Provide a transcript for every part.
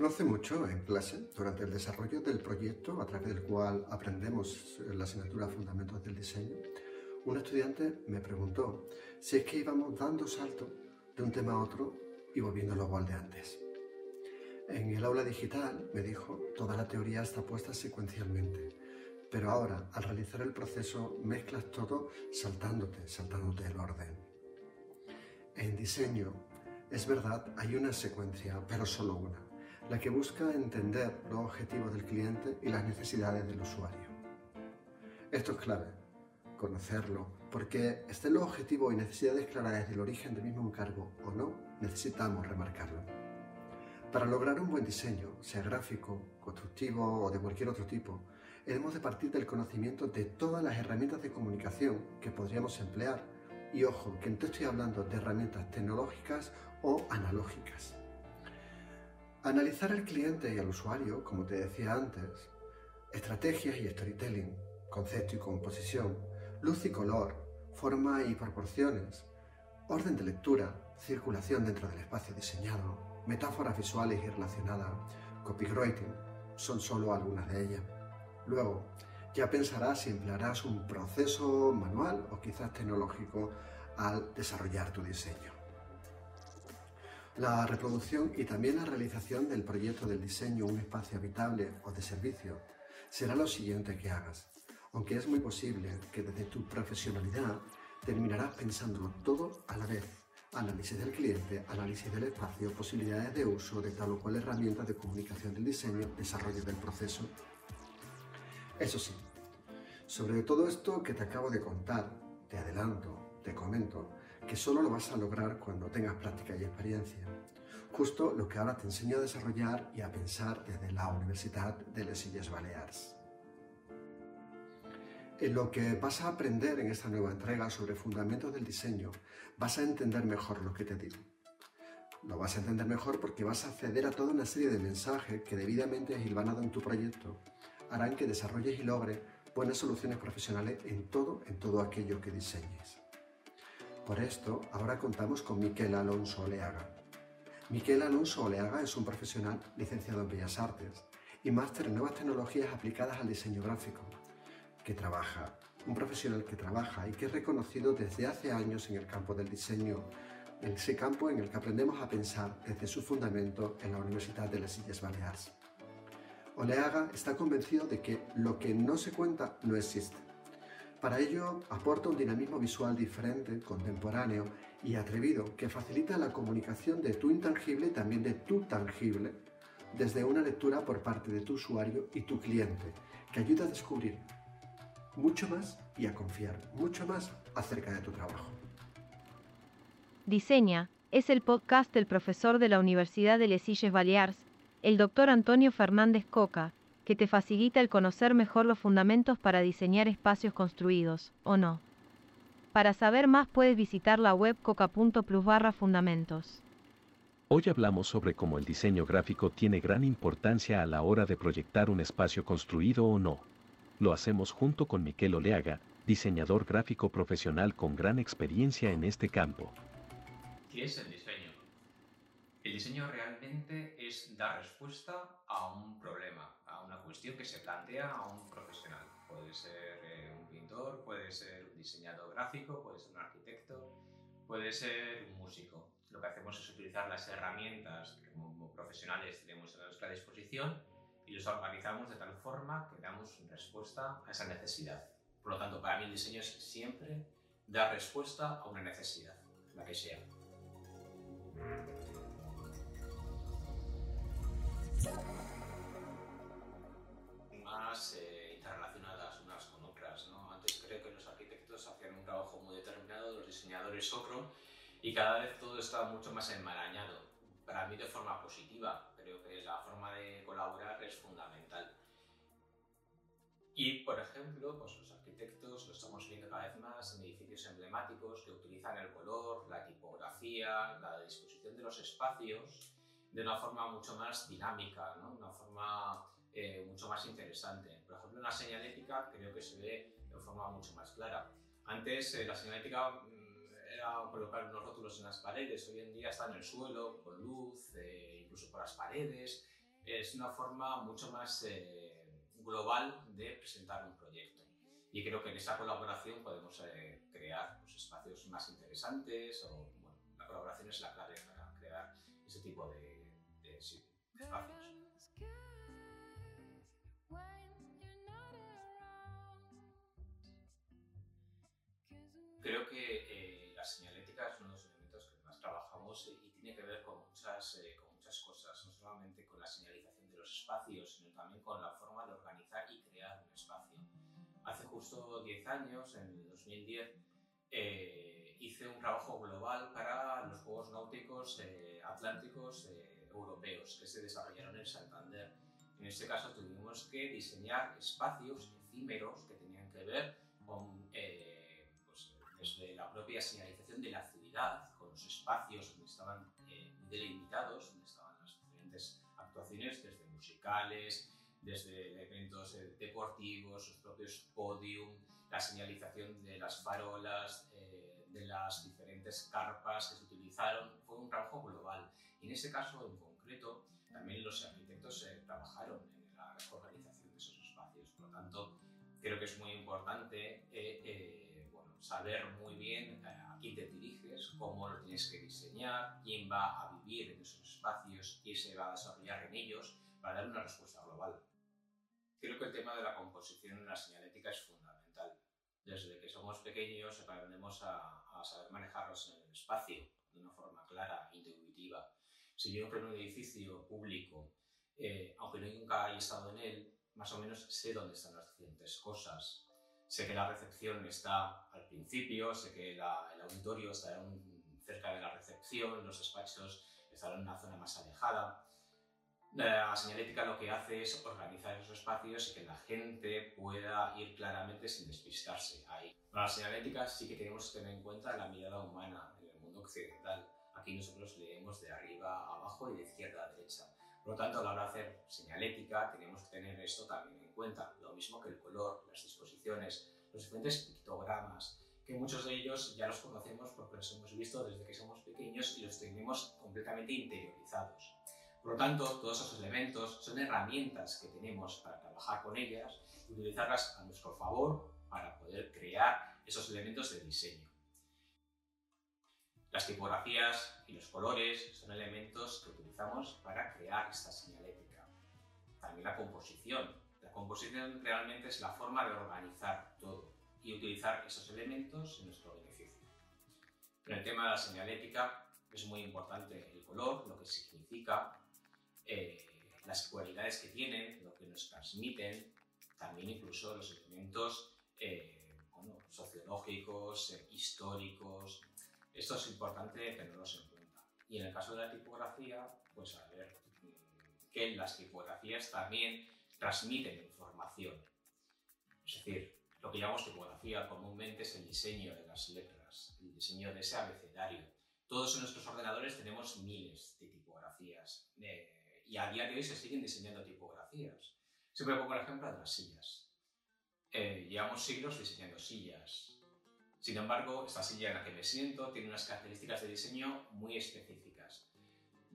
No hace mucho, en clase, durante el desarrollo del proyecto a través del cual aprendemos la asignatura Fundamentos del Diseño, un estudiante me preguntó si es que íbamos dando saltos de un tema a otro y volviéndolo igual de antes. En el aula digital, me dijo, toda la teoría está puesta secuencialmente, pero ahora, al realizar el proceso, mezclas todo saltándote el orden. En diseño, es verdad, hay una secuencia, pero solo una, la que busca entender los objetivos del cliente y las necesidades del usuario. Esto es clave, conocerlo, porque estén los objetivos y necesidades claras desde el origen del mismo encargo o no, necesitamos remarcarlo. Para lograr un buen diseño, sea gráfico, constructivo o de cualquier otro tipo, hemos de partir del conocimiento de todas las herramientas de comunicación que podríamos emplear, y ojo, que no te estoy hablando de herramientas tecnológicas o analógicas. Analizar al cliente y al usuario, como te decía antes, estrategias y storytelling, concepto y composición, luz y color, forma y proporciones, orden de lectura, circulación dentro del espacio diseñado, metáforas visuales y relacionadas, copywriting, son solo algunas de ellas. Luego, ya pensarás si emplearás un proceso manual o quizás tecnológico al desarrollar tu diseño. La reproducción y también la realización del proyecto del diseño, un espacio habitable o de servicio, será lo siguiente que hagas, aunque es muy posible que desde tu profesionalidad terminarás pensándolo todo a la vez. Análisis del cliente, análisis del espacio, posibilidades de uso de tal o cual herramienta de comunicación del diseño, desarrollo del proceso. Eso sí, sobre todo esto que te acabo de contar, te adelanto, te comento, que solo lo vas a lograr cuando tengas práctica y experiencia. Justo lo que ahora te enseño a desarrollar y a pensar desde la Universidad de las Islas Baleares. En lo que vas a aprender en esta nueva entrega sobre fundamentos del diseño, vas a entender mejor lo que te digo. Lo vas a entender mejor porque vas a acceder a toda una serie de mensajes que debidamente has hilvanado en tu proyecto, harán que desarrolles y logres buenas soluciones profesionales en todo aquello que diseñes. Por esto, ahora contamos con Mikel Alonso Oleaga. Mikel Alonso Oleaga es un profesional licenciado en Bellas Artes y máster en Nuevas Tecnologías aplicadas al diseño gráfico, un profesional que trabaja y que es reconocido desde hace años en el campo del diseño, en ese campo en el que aprendemos a pensar desde su fundamento en la Universidad de las Islas Baleares. Oleaga está convencido de que lo que no se cuenta no existe. Para ello, aporta un dinamismo visual diferente, contemporáneo y atrevido que facilita la comunicación de tu intangible y también de tu tangible desde una lectura por parte de tu usuario y tu cliente, que ayuda a descubrir mucho más y a confiar mucho más acerca de tu trabajo. Diseña es el podcast del profesor de la Universidad de las Illes Baleares, el doctor Antonio Fernández Coca, que te facilita el conocer mejor los fundamentos para diseñar espacios construidos, ¿o no? Para saber más puedes visitar la web coca.plus/fundamentos. Hoy hablamos sobre cómo el diseño gráfico tiene gran importancia a la hora de proyectar un espacio construido o no. Lo hacemos junto con Mikel Oleaga, diseñador gráfico profesional con gran experiencia en este campo. ¿Qué es el diseño? El diseño realmente es dar respuesta a un problema, a una cuestión que se plantea a un profesional. Puede ser un pintor, puede ser un diseñador gráfico, puede ser un arquitecto, puede ser un músico. Lo que hacemos es utilizar las herramientas que como profesionales tenemos a nuestra disposición y los organizamos de tal forma que damos respuesta a esa necesidad. Por lo tanto, para mí el diseño es siempre dar respuesta a una necesidad, la que sea. Más interrelacionadas unas con otras, ¿no? Antes creo que los arquitectos hacían un trabajo muy determinado, los diseñadores otro, y cada vez todo está mucho más enmarañado. Para mí de forma positiva, creo que la forma de colaborar es fundamental. Y, por ejemplo, pues los arquitectos lo estamos viendo cada vez más en edificios emblemáticos que utilizan el color, la tipografía, la disposición de los espacios de una forma mucho más dinámica, ¿no? Una forma mucho más interesante. Por ejemplo, en la señalética creo que se ve de forma mucho más clara. Antes la señalética era colocar unos rótulos en las paredes, hoy en día está en el suelo, con luz, incluso por las paredes. es una forma mucho más global de presentar un proyecto. Y creo que en esa colaboración podemos crear espacios más interesantes o, bueno, la colaboración es la clave para crear ese tipo de espacios. Creo que la señalética es uno de los elementos que más trabajamos y tiene que ver con muchas cosas, no solamente con la señalización de los espacios, sino también con la forma de organizar y crear un espacio. Hace justo 10 años, en el 2010, hice un trabajo global para los Juegos Náuticos Atlánticos Europeos que se desarrollaron en Santander. En este caso tuvimos que diseñar espacios efímeros que tenían que ver con desde la propia señalización de la ciudad, con los espacios donde estaban delimitados, donde estaban las diferentes actuaciones, desde musicales, desde eventos deportivos, los propios podium, la señalización de las farolas, de las diferentes carpas que se utilizaron. Fue un trabajo global y en ese caso en concreto también los arquitectos trabajaron en la organización de esos espacios. Por lo tanto, creo que es muy importante saber muy bien a quién te diriges, cómo lo tienes que diseñar, quién va a vivir en esos espacios, quién se va a desarrollar en ellos, para dar una respuesta global. Creo que el tema de la composición en la señalética es fundamental. Desde que somos pequeños aprendemos a saber manejarnos en el espacio de una forma clara e intuitiva. Si yo entro en un edificio público, aunque nunca haya estado en él, más o menos sé dónde están las diferentes cosas. Sé que la recepción está al principio, sé que el auditorio estará cerca de la recepción, los despachos estarán en una zona más alejada. La señalética lo que hace es organizar esos espacios y que la gente pueda ir claramente sin despistarse ahí. Para la señalética sí que tenemos que tener en cuenta la mirada humana en el mundo occidental. Aquí nosotros leemos de arriba a abajo y de izquierda a derecha. Por lo tanto, a la hora de hacer señalética tenemos que tener esto también en cuenta. Lo mismo que el color, las disposiciones, los diferentes pictogramas, que muchos de ellos ya los conocemos porque los hemos visto desde que somos pequeños y los tenemos completamente interiorizados. Por lo tanto, todos esos elementos son herramientas que tenemos para trabajar con ellas y utilizarlas a nuestro favor para poder crear esos elementos de diseño. Las tipografías y los colores son elementos que utilizamos para crear esta señalética. También la composición. La composición realmente es la forma de organizar todo y utilizar esos elementos en nuestro beneficio. En el tema de la señalética es muy importante el color, lo que significa, las cualidades que tienen, lo que nos transmiten, también incluso los elementos sociológicos, históricos. Esto es importante tenerlos en cuenta. Y en el caso de la tipografía, pues a ver que las tipografías también transmiten información. Es decir, lo que llamamos tipografía comúnmente es el diseño de las letras, el diseño de ese abecedario. Todos en nuestros ordenadores tenemos miles de tipografías y a día de hoy se siguen diseñando tipografías. Siempre pongo el ejemplo de las sillas. Llevamos siglos diseñando sillas. Sin embargo, esta silla en la que me siento tiene unas características de diseño muy específicas.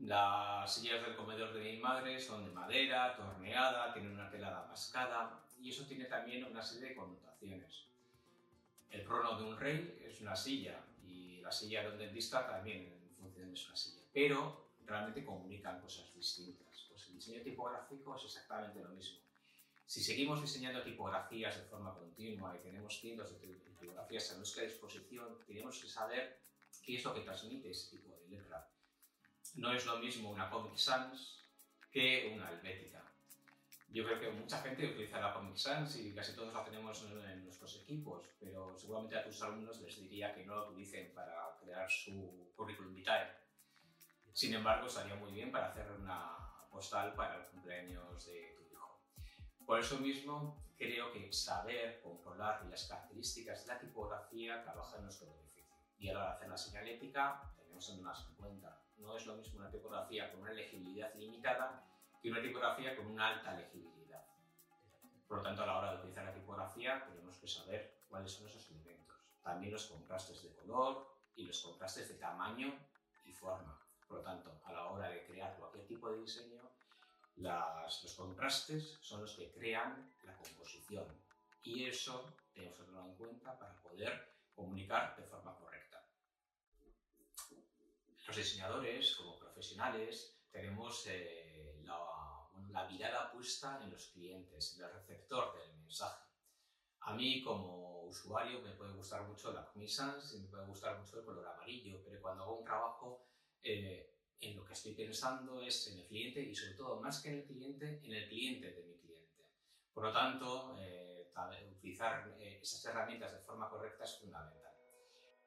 Las sillas del comedor de mi madre son de madera, torneada, tienen una tela damascada y eso tiene también una serie de connotaciones. El trono de un rey es una silla y la silla de un dentista también en función es una silla, pero realmente comunican cosas distintas. Pues el diseño tipográfico es exactamente lo mismo. Si seguimos diseñando tipografías de forma continua y tenemos cientos de tipografías a nuestra disposición, tenemos que saber qué es lo que transmite ese tipo de letra. No es lo mismo una Comic Sans que una Helvética. Yo creo que mucha gente utiliza la Comic Sans y casi todos la tenemos en nuestros equipos, pero seguramente a tus alumnos les diría que no la utilicen para crear su currículum vitae. Sin embargo, estaría muy bien para hacer una postal para el cumpleaños de tu hijo. Por eso mismo, creo que saber controlar las características de la tipografía trabaja en nuestro beneficio. Y a la hora de hacer la señalética, tenemos que tenerlas en cuenta. No es lo mismo una tipografía con una legibilidad limitada que una tipografía con una alta legibilidad. Por lo tanto, a la hora de utilizar la tipografía, tenemos que saber cuáles son esos elementos. También los contrastes de color y los contrastes de tamaño y forma. Por lo tanto, a la hora de crear cualquier tipo de diseño, Los contrastes son los que crean la composición y eso tenemos que tenerlo en cuenta para poder comunicar de forma correcta. Los diseñadores, como profesionales, tenemos la mirada puesta en los clientes, en el receptor del mensaje. A mí, como usuario, me puede gustar mucho la Comic Sans, me puede gustar mucho el color amarillo, pero cuando hago un trabajo en lo que estoy pensando es en el cliente y, sobre todo, más que en el cliente, en el cliente de mi cliente. Por lo tanto, utilizar esas herramientas de forma correcta es fundamental.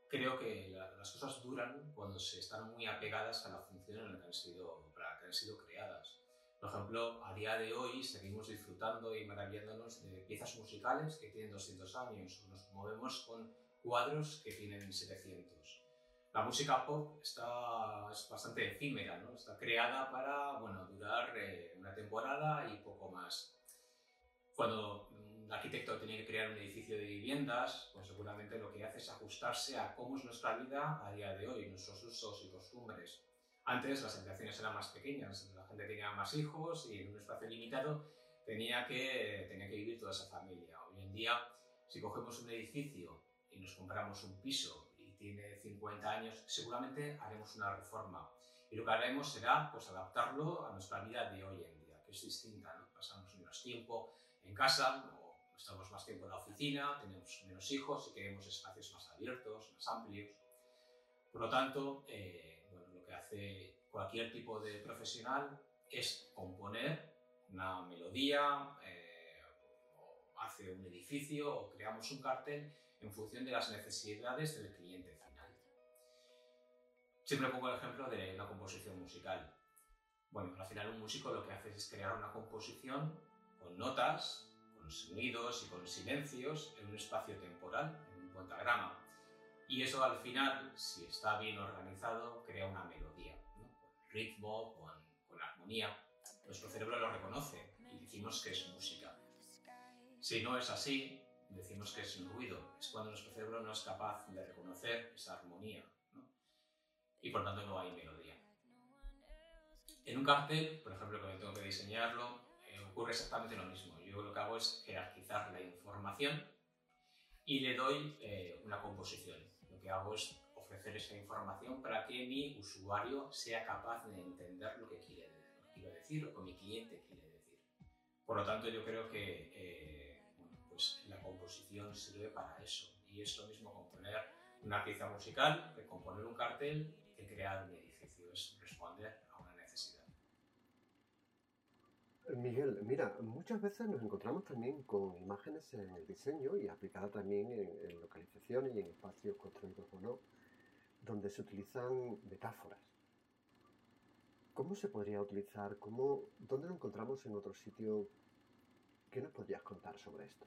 Creo que las cosas duran cuando se están muy apegadas a la función en la que han sido creadas. Por ejemplo, a día de hoy seguimos disfrutando y maravillándonos de piezas musicales que tienen 200 años o nos movemos con cuadros que tienen 700. La música pop es bastante efímera, ¿no? Está creada para durar una temporada y poco más. Cuando un arquitecto tiene que crear un edificio de viviendas, pues seguramente lo que hace es ajustarse a cómo es nuestra vida a día de hoy, nuestros usos y costumbres. Antes las habitaciones eran más pequeñas, la gente tenía más hijos y en un espacio limitado tenía que vivir toda esa familia. Hoy en día, si cogemos un edificio y nos compramos un piso y tiene 50 años, seguramente haremos una reforma. Y lo que haremos será adaptarlo a nuestra vida de hoy en día, que es distinta, ¿no? Pasamos menos tiempo en casa, o estamos más tiempo en la oficina, tenemos menos hijos y queremos espacios más abiertos, más amplios. Por lo tanto, lo que hace cualquier tipo de profesional es componer una melodía, hace un edificio o creamos un cartel en función de las necesidades del cliente final. Siempre pongo el ejemplo de una composición musical. Bueno, al final un músico lo que hace es crear una composición con notas, con sonidos y con silencios en un espacio temporal, en un pentagrama. Y eso al final, si está bien organizado, crea una melodía, ¿no? Con ritmo, con armonía. Nuestro cerebro lo reconoce y decimos que es música. Si no es así, decimos que es un ruido, es cuando nuestro cerebro no es capaz de reconocer esa armonía, ¿no? Y por tanto no hay melodía. En un cartel, por ejemplo, cuando tengo que diseñarlo, ocurre exactamente lo mismo. Yo lo que hago es jerarquizar la información y le doy una composición. Lo que hago es ofrecer esa información para que mi usuario sea capaz de entender lo que quiero decir o que mi cliente quiere decir. Por lo tanto, yo creo que la composición sirve para eso. Y es lo mismo componer una pieza musical, que componer un cartel, que crear un edificio. Es responder a una necesidad. Miguel, mira, muchas veces nos encontramos también con imágenes en el diseño y aplicadas también en localizaciones y en espacios construidos o no, donde se utilizan metáforas. ¿Cómo se podría utilizar? ¿Dónde lo encontramos en otro sitio? ¿Qué nos podrías contar sobre esto?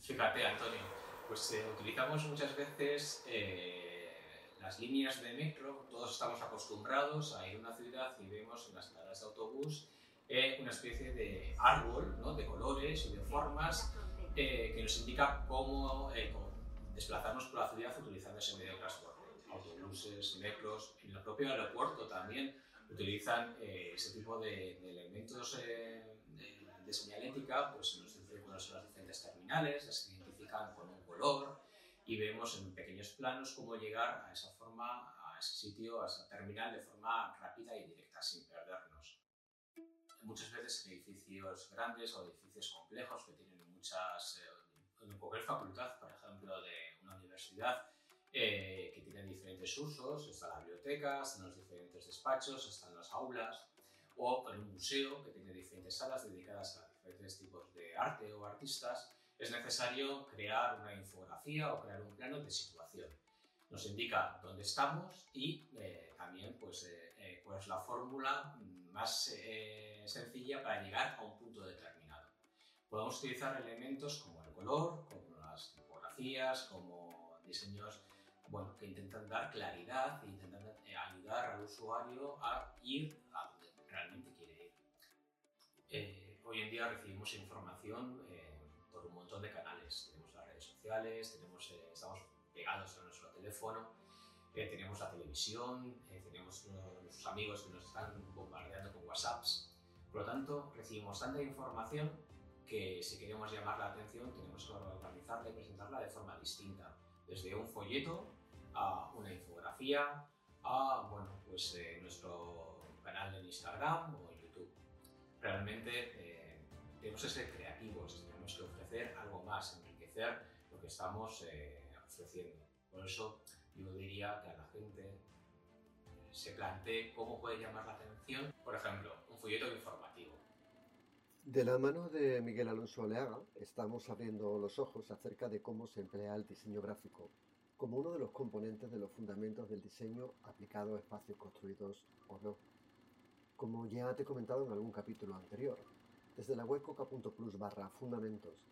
Fíjate, Antonio, pues utilizamos muchas veces las líneas de metro. Todos estamos acostumbrados a ir a una ciudad y vemos en las paradas de autobús una especie de árbol, ¿no? De colores y de formas que nos indica cómo desplazarnos por la ciudad utilizando ese medio de transporte. Autobuses, metros, en el propio aeropuerto también utilizan ese tipo de elementos de señalética, pues nos dicen cuáles son las diferentes terminales, las identifican con un color y vemos en pequeños planos cómo llegar a esa forma, a ese sitio, a esa terminal de forma rápida y directa, sin perdernos. Muchas veces en edificios grandes o edificios complejos que tienen en cualquier facultad, por ejemplo, de una universidad, que tienen diferentes usos, están las bibliotecas, están los diferentes despachos, están las aulas, o en un museo que tiene diferentes salas dedicadas a diferentes tipos de arte o artistas, es necesario crear una infografía o crear un plano de situación. Nos indica dónde estamos y también cuál es la fórmula más sencilla para llegar a un punto determinado. Podemos utilizar elementos como el color, como las tipografías, como diseños que intentan dar claridad e intentan ayudar al usuario a ir a donde realmente quiere ir. Hoy en día recibimos información por un montón de canales. Tenemos las redes sociales, estamos pegados a nuestro teléfono, tenemos la televisión, tenemos nuestros amigos que nos están bombardeando con WhatsApps. Por lo tanto, recibimos tanta información que si queremos llamar la atención tenemos que organizarla y presentarla de forma distinta, desde un folleto a una infografía a nuestro canal en Instagram o en YouTube. Realmente tenemos que ser creativos, tenemos que ofrecer algo más, enriquecer lo que estamos ofreciendo. Por eso yo diría que a la gente se plantee cómo puede llamar la atención, por ejemplo, un folleto informativo. De la mano de Mikel Alonso Oleaga estamos abriendo los ojos acerca de cómo se emplea el diseño gráfico como uno de los componentes de los fundamentos del diseño aplicado a espacios construidos o no. Como ya te he comentado en algún capítulo anterior, desde la web coca.plus/fundamentos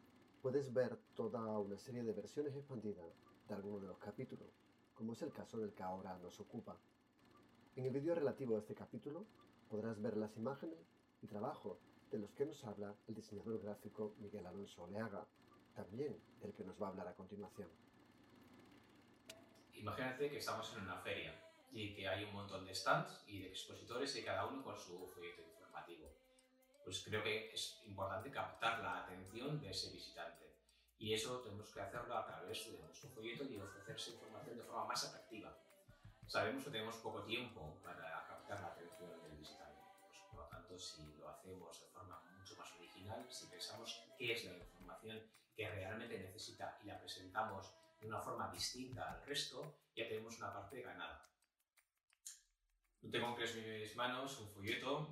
puedes ver toda una serie de versiones expandidas de algunos de los capítulos, como es el caso del que ahora nos ocupa. En el vídeo relativo a este capítulo podrás ver las imágenes y trabajos de los que nos habla el diseñador gráfico Mikel Alonso Oleaga, también del que nos va a hablar a continuación. Imagínate que estamos en una feria y que hay un montón de stands y de expositores y cada uno con su folleto informativo. Pues creo que es importante captar la atención de ese visitante y eso tenemos que hacerlo a través de nuestro folleto y ofrecerse información de forma más atractiva. Sabemos que tenemos poco tiempo para captar la atención del visitante. Por lo tanto, si lo hacemos de forma mucho más original, si pensamos qué es la información que realmente necesita y la presentamos de una forma distinta al resto, ya tenemos una parte ganada. Yo tengo entre mis manos un folleto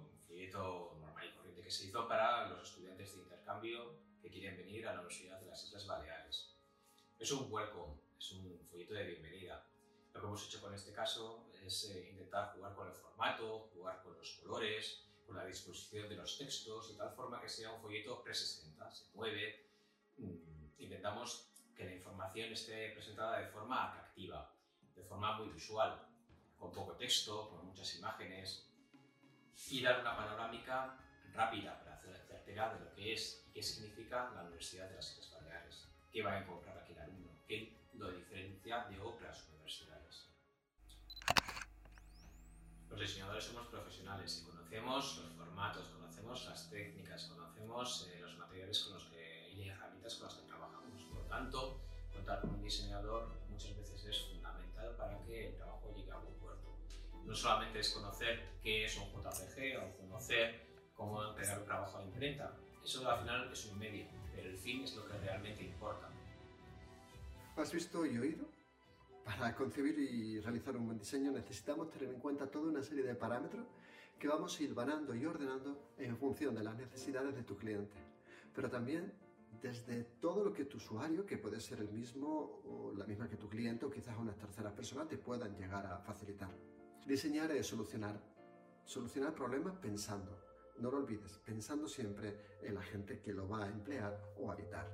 normal y corriente que se hizo para los estudiantes de intercambio que quieren venir a la Universidad de las Islas Baleares. Es un welcome, es un folleto de bienvenida. Lo que hemos hecho con este caso es intentar jugar con el formato, jugar con los colores, con la disposición de los textos, de tal forma que sea un folleto 360, se mueve. Intentamos que la información esté presentada de forma atractiva, de forma muy visual, con poco texto, con muchas imágenes y dar una panorámica rápida para hacer la certera de lo que es y qué significa la Universidad de las Islas Baleares. ¿Qué va a encontrar aquí el alumno? ¿Qué lo diferencia de otras universidades? Los diseñadores somos profesionales y conocemos los formatos, conocemos las técnicas, conocemos los materiales con los que, y herramientas con las que trabajamos. Por tanto, contar con un diseñador muchas veces es fundamental para que el trabajo llegue a buen puerto. No solamente es conocer qué es un JPG o conocer cómo entregar un trabajo a la imprenta. Eso al final es un medio, pero el fin es lo que realmente importa. ¿Has visto y oído? Para concebir y realizar un buen diseño necesitamos tener en cuenta toda una serie de parámetros que vamos a ir hilvanando y ordenando en función de las necesidades de tu cliente, pero también desde todo lo que tu usuario, que puede ser el mismo o la misma que tu cliente o quizás unas terceras personas, te puedan llegar a facilitar. Diseñar es solucionar problemas pensando. No lo olvides, pensando siempre en la gente que lo va a emplear o habitar.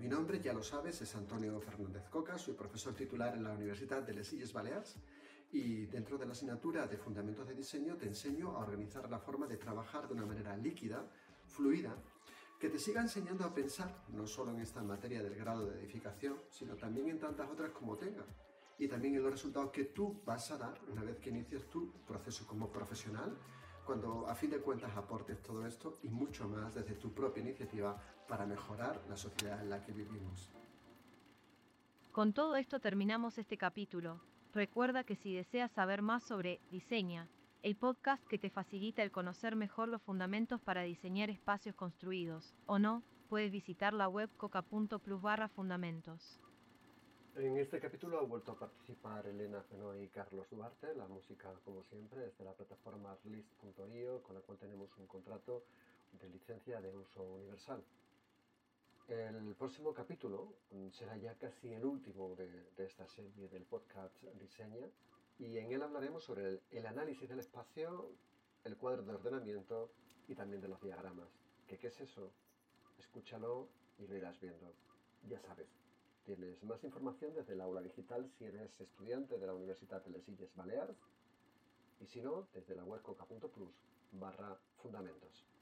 Mi nombre, ya lo sabes, es Antonio Fernández Coca, soy profesor titular en la Universidad de las Islas Baleares y dentro de la asignatura de Fundamentos de Diseño te enseño a organizar la forma de trabajar de una manera líquida, fluida, que te siga enseñando a pensar no solo en esta materia del grado de edificación, sino también en tantas otras como tengas. Y también en los resultados que tú vas a dar una vez que inicias tu proceso como profesional, cuando a fin de cuentas aportes todo esto y mucho más desde tu propia iniciativa para mejorar la sociedad en la que vivimos. Con todo esto terminamos este capítulo. Recuerda que si deseas saber más sobre Diseña, el podcast que te facilita el conocer mejor los fundamentos para diseñar espacios construidos, o no, puedes visitar la web coca.plus/fundamentos. En este capítulo ha vuelto a participar Elena Fenó y Carlos Duarte. La música, como siempre, es de la plataforma RLIST.io, con la cual tenemos un contrato de licencia de uso universal. El próximo capítulo será ya casi el último de esta serie del podcast Diseña, y en él hablaremos sobre el análisis del espacio, el cuadro de ordenamiento y también de los diagramas. ¿Qué es eso? Escúchalo y lo irás viendo. Ya sabes. Tienes más información desde el aula digital si eres estudiante de la Universidad de las Islas Baleares y si no, desde la web coca.plus/fundamentos.